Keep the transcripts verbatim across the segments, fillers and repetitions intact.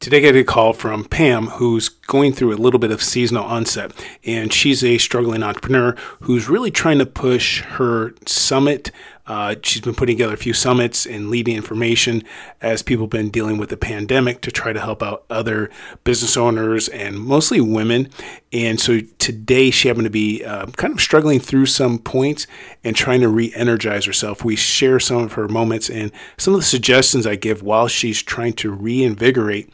Today I get a call from Pam, who's going through a little bit of seasonal onset, and she's a struggling entrepreneur who's really trying to push her summit. Uh, she's been putting together a few summits and leading information as people have been dealing with the pandemic to try to help out other business owners and mostly women. And so today she happened to be uh, kind of struggling through some points and trying to re-energize herself. We share some of her moments and some of the suggestions I give while she's trying to reinvigorate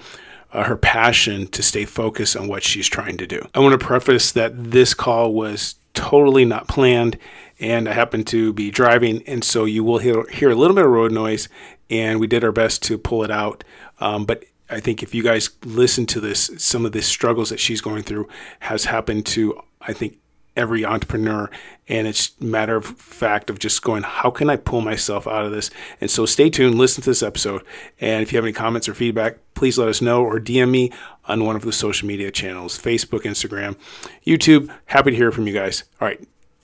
Uh, her passion to stay focused on what she's trying to do. I want to preface that this call was totally not planned, and I happened to be driving, and so you will hear, hear a little bit of road noise, and we did our best to pull it out. Um, but I think if you guys listen to this, some of the struggles that she's going through has happened to, I think, every entrepreneur, and it's a matter of fact of just going, how can I pull myself out of this? And so stay tuned, listen to this episode, and if you have any comments or feedback, please let us know or D M me on one of the social media channels, Facebook, Instagram, YouTube. Happy to hear from you guys. All right,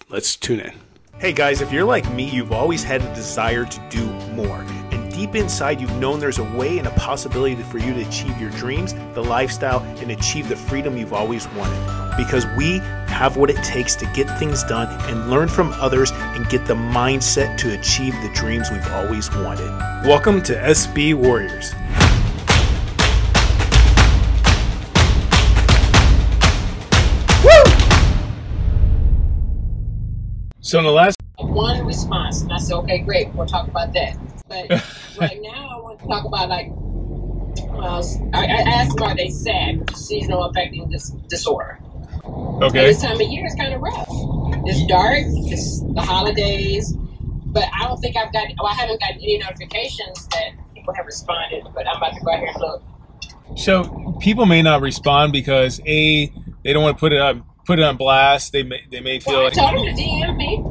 let's tune in. Hey guys, if you're like me, you've always had a desire to do more. Deep inside, you've known there's a way and a possibility for you to achieve your dreams, the lifestyle, and achieve the freedom you've always wanted. Because we have what it takes to get things done and learn from others and get the mindset to achieve the dreams we've always wanted. Welcome to S B Warriors. Woo! So in the last one response, and I said, okay, great, we'll talk about that. But right now, I want to talk about, like, uh, I, I asked about a S A D, seasonal affective disorder. Okay. And this time of year is kind of rough. It's dark. It's the holidays. But I don't think I've got, well, I haven't gotten any notifications that people have responded. But I'm about to go out here and look. So people may not respond because a they don't want to put it on put it on blast. They may they may feel well, like. I told them to D M me.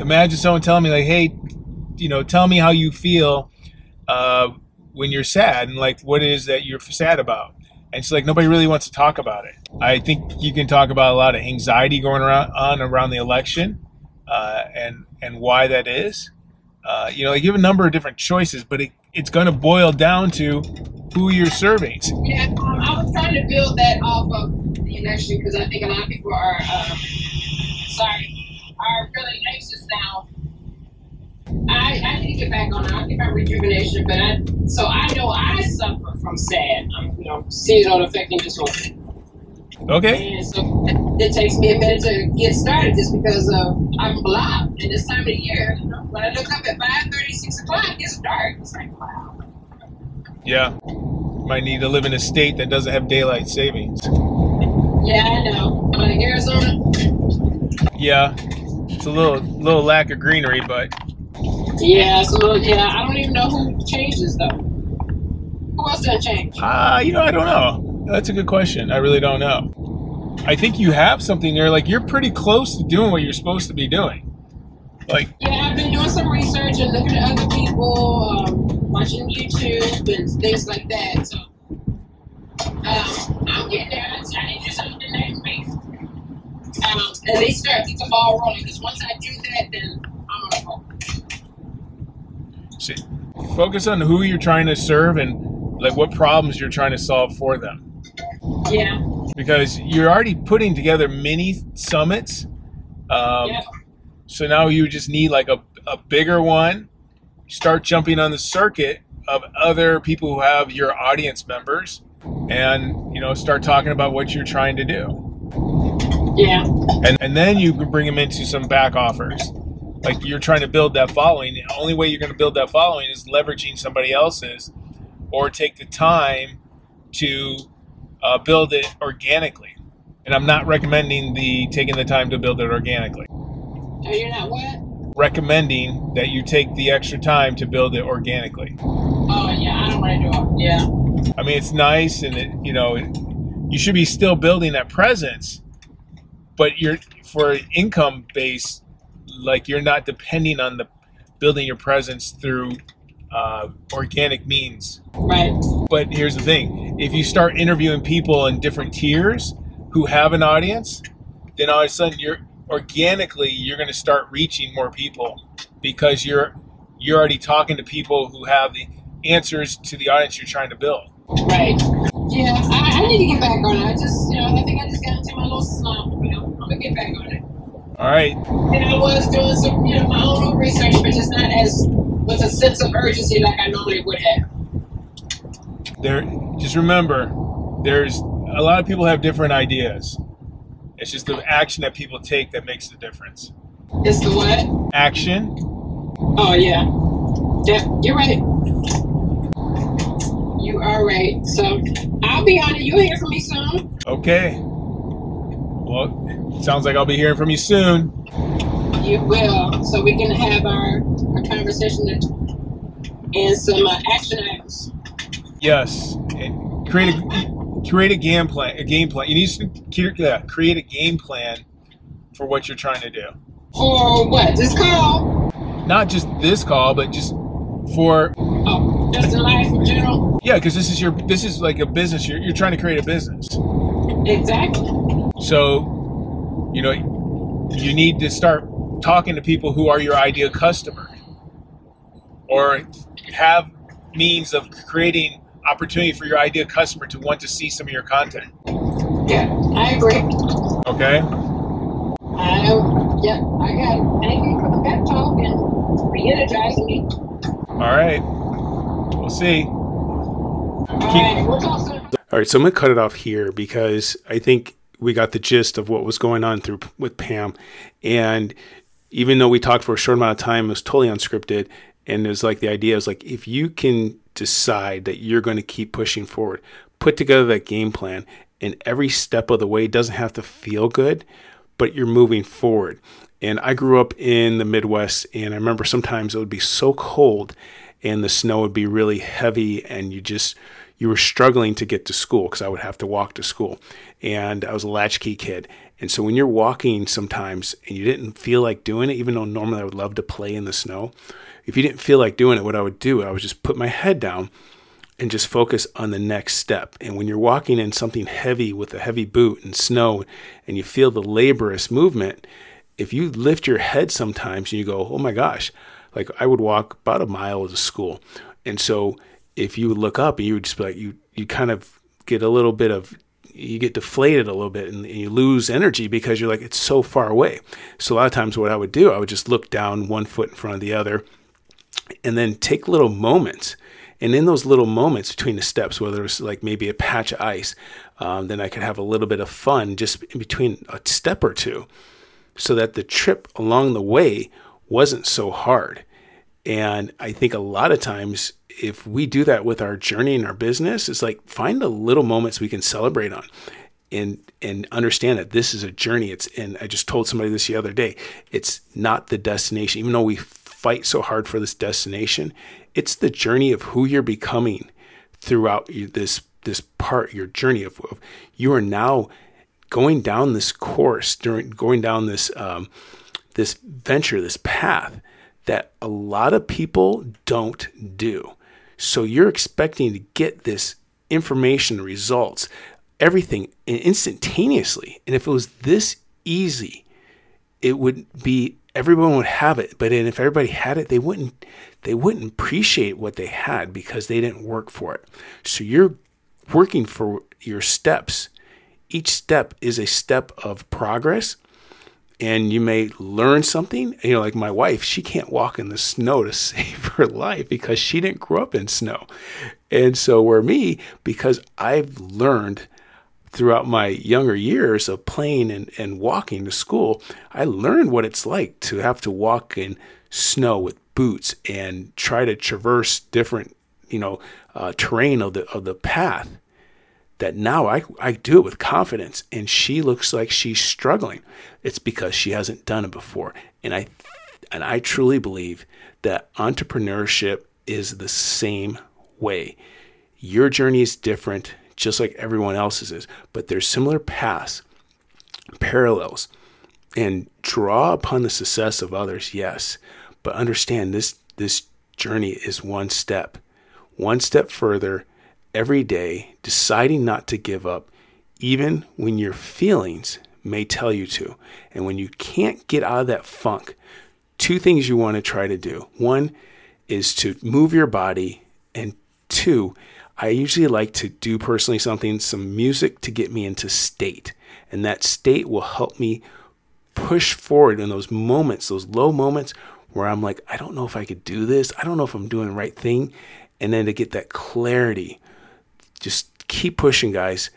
Imagine someone telling me like, hey, you know, tell me how you feel uh, when you're sad, and like, what it is that you're sad about? And it's like nobody really wants to talk about it. I think you can talk about a lot of anxiety going around on around the election, uh, and and why that is. Uh, you know, they give a number of different choices, but it, it's going to boil down to who you're serving. Yeah, um, I was trying to build that off of the election because I think a lot of people are um, sorry are really anxious now. I, I need to get back on it. I'll get my rejuvenation, but I, so I know I suffer from S A D, you know, seasonal affective disorder. Okay. And so it, it takes me a minute to get started just because of I'm blocked. And this time of the year, you know, when I look up at five thirty, six o'clock, it's dark. It's like, wow. Yeah. Might need to live in a state that doesn't have daylight savings. Yeah, I know. Like Arizona. Yeah. It's a little, little lack of greenery, but... Yeah, so yeah, I don't even know who changes though. Who else doesn't change? Ah, uh, you know, I don't know. That's a good question. I really don't know. I think you have something there. Like you're pretty close to doing what you're supposed to be doing. Like yeah, I've been doing some research and looking at other people, um, watching YouTube and things like that. So um, I'm getting there. I need to do something in that space. Um, and they start get the ball rolling because once I do that, then I'm on a roll. Focus on who you're trying to serve and like what problems you're trying to solve for them. Yeah. Because you're already putting together mini summits. Um, yeah. So now you just need like a, a bigger one. Start jumping on the circuit of other people who have your audience members and, you know, start talking about what you're trying to do. Yeah. And, and then you can bring them into some back offers. Like you're trying to build that following. The only way you're going to build that following is leveraging somebody else's or take the time to uh, build it organically. And I'm not recommending the taking the time to build it organically. Oh, you're not what? Recommending that you take the extra time to build it organically. Oh, yeah, I don't want to do it. Yeah. I mean, it's nice and, it, you know, it, you should be still building that presence, but you're for income based. Like you're not depending on the building your presence through uh, organic means. Right. But here's the thing. If you start interviewing people in different tiers who have an audience, then all of a sudden you're organically, you're going to start reaching more people because you're, you're already talking to people who have the answers to the audience you're trying to build. Right. Yeah, I, I need to get back on it. I just, you know, I think I just got into my little slump, you know. I'm going to get back on it. All right. And I was doing some, you know, my own research, but just not as, with a sense of urgency like I normally would have. There, just remember, there's, a lot of people have different ideas. It's just the action that people take that makes the difference. It's the what? Action. Oh, yeah. Def- you're right. You are right. So I'll be on it. You'll hear from me soon. Okay. Well, it sounds like I'll be hearing from you soon. You will. So we can have our, our conversation and some uh, action items. Yes. And create a create a game plan. A game plan. You need to create a game plan for what you're trying to do. For what? This call? Not just this call, but just for. Oh. Just in life in general. Yeah, because this is your this is like a business. You're you're trying to create a business. Exactly. So, you know, you need to start talking to people who are your ideal customer, or have means of creating opportunity for your ideal customer to want to see some of your content. Yeah, I agree. Okay. Um. Yeah, I got it. Thank you for the pep talk and re-energizing me. All right. We'll see. All right, so I'm going to cut it off here because I think we got the gist of what was going on through with Pam. And even though we talked for a short amount of time, it was totally unscripted. And it was like the idea is like, if you can decide that you're going to keep pushing forward, put together that game plan, and every step of the way doesn't have to feel good, but you're moving forward. And I grew up in the Midwest, and I remember sometimes it would be so cold and the snow would be really heavy, and you just, you were struggling to get to school because I would have to walk to school. And I was a latchkey kid. And so when you're walking sometimes and you didn't feel like doing it, even though normally I would love to play in the snow, if you didn't feel like doing it, what I would do, I would just put my head down and just focus on the next step. And when you're walking in something heavy with a heavy boot and snow and you feel the laborious movement, if you lift your head sometimes and you go, oh my gosh, like I would walk about a mile to school. And so if you would look up and you would just be like, you, you kind of get a little bit of, you get deflated a little bit and, and you lose energy because you're like, it's so far away. So a lot of times what I would do, I would just look down one foot in front of the other and then take little moments. And in those little moments between the steps, whether it's like maybe a patch of ice, um, then I could have a little bit of fun just in between a step or two so that the trip along the way wasn't so hard. And I think a lot of times if we do that with our journey and our business, it's like find the little moments we can celebrate on and and understand that this is a journey. It's, and I just told somebody this the other day, it's not the destination. Even though we fight so hard for this destination, it's the journey of who you're becoming throughout this this part, your journey of, of you are now going down this course, during going down this um this venture, this path that a lot of people don't do. So you're expecting to get this information, results, everything instantaneously. And if it was this easy, it would be, everyone would have it. But then if everybody had it, they wouldn't, they wouldn't appreciate what they had because they didn't work for it. So you're working for your steps. Each step is a step of progress. And you may learn something, you know, like my wife, she can't walk in the snow to save her life because she didn't grow up in snow. And so where me, because I've learned throughout my younger years of playing and, and walking to school, I learned what it's like to have to walk in snow with boots and try to traverse different, you know, uh, terrain of the, of the path. That now I, I do it with confidence, and she looks like she's struggling. It's because she hasn't done it before. And I and I truly believe that entrepreneurship is the same way. Your journey is different, just like everyone else's is, but there's similar paths, parallels, and draw upon the success of others, yes. But understand this this journey is one step, one step further. Every day, deciding not to give up, even when your feelings may tell you to. And when you can't get out of that funk, two things you want to try to do. One is to move your body, and two, I usually like to do personally something, some music to get me into state. And that state will help me push forward in those moments, those low moments where I'm like, I don't know if I could do this. I don't know if I'm doing the right thing. And then to get that clarity, just keep pushing, guys.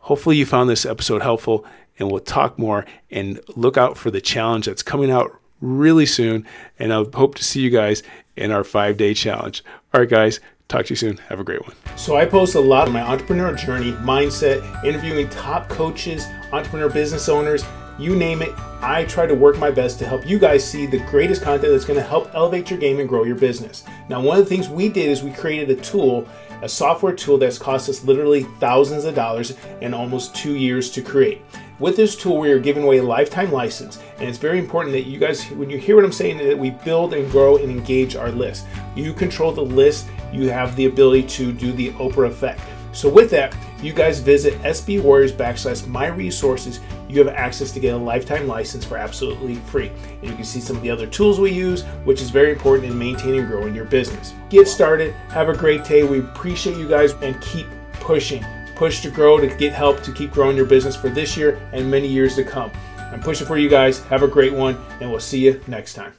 Hopefully you found this episode helpful, and we'll talk more, and look out for the challenge that's coming out really soon. And I hope to see you guys in our five-day challenge. All right, guys. Talk to you soon. Have a great one. So I post a lot of my entrepreneurial journey, mindset, interviewing top coaches, entrepreneur business owners, you name it. I try to work my best to help you guys see the greatest content that's going to help elevate your game and grow your business. Now, one of the things we did is we created a tool, a software tool that's cost us literally thousands of dollars and almost two years to create. With this tool, we are giving away a lifetime license, and it's very important that you guys, when you hear what I'm saying, that we build and grow and engage our list. You control the list. You have the ability to do the Oprah effect. So with that, you guys visit S B Warriors backslash my resources. You have access to get a lifetime license for absolutely free. And you can see some of the other tools we use, which is very important in maintaining and growing your business. Get started. Have a great day. We appreciate you guys, and keep pushing. Push to grow, to get help, to keep growing your business for this year and many years to come. I'm pushing for you guys. Have a great one, and we'll see you next time.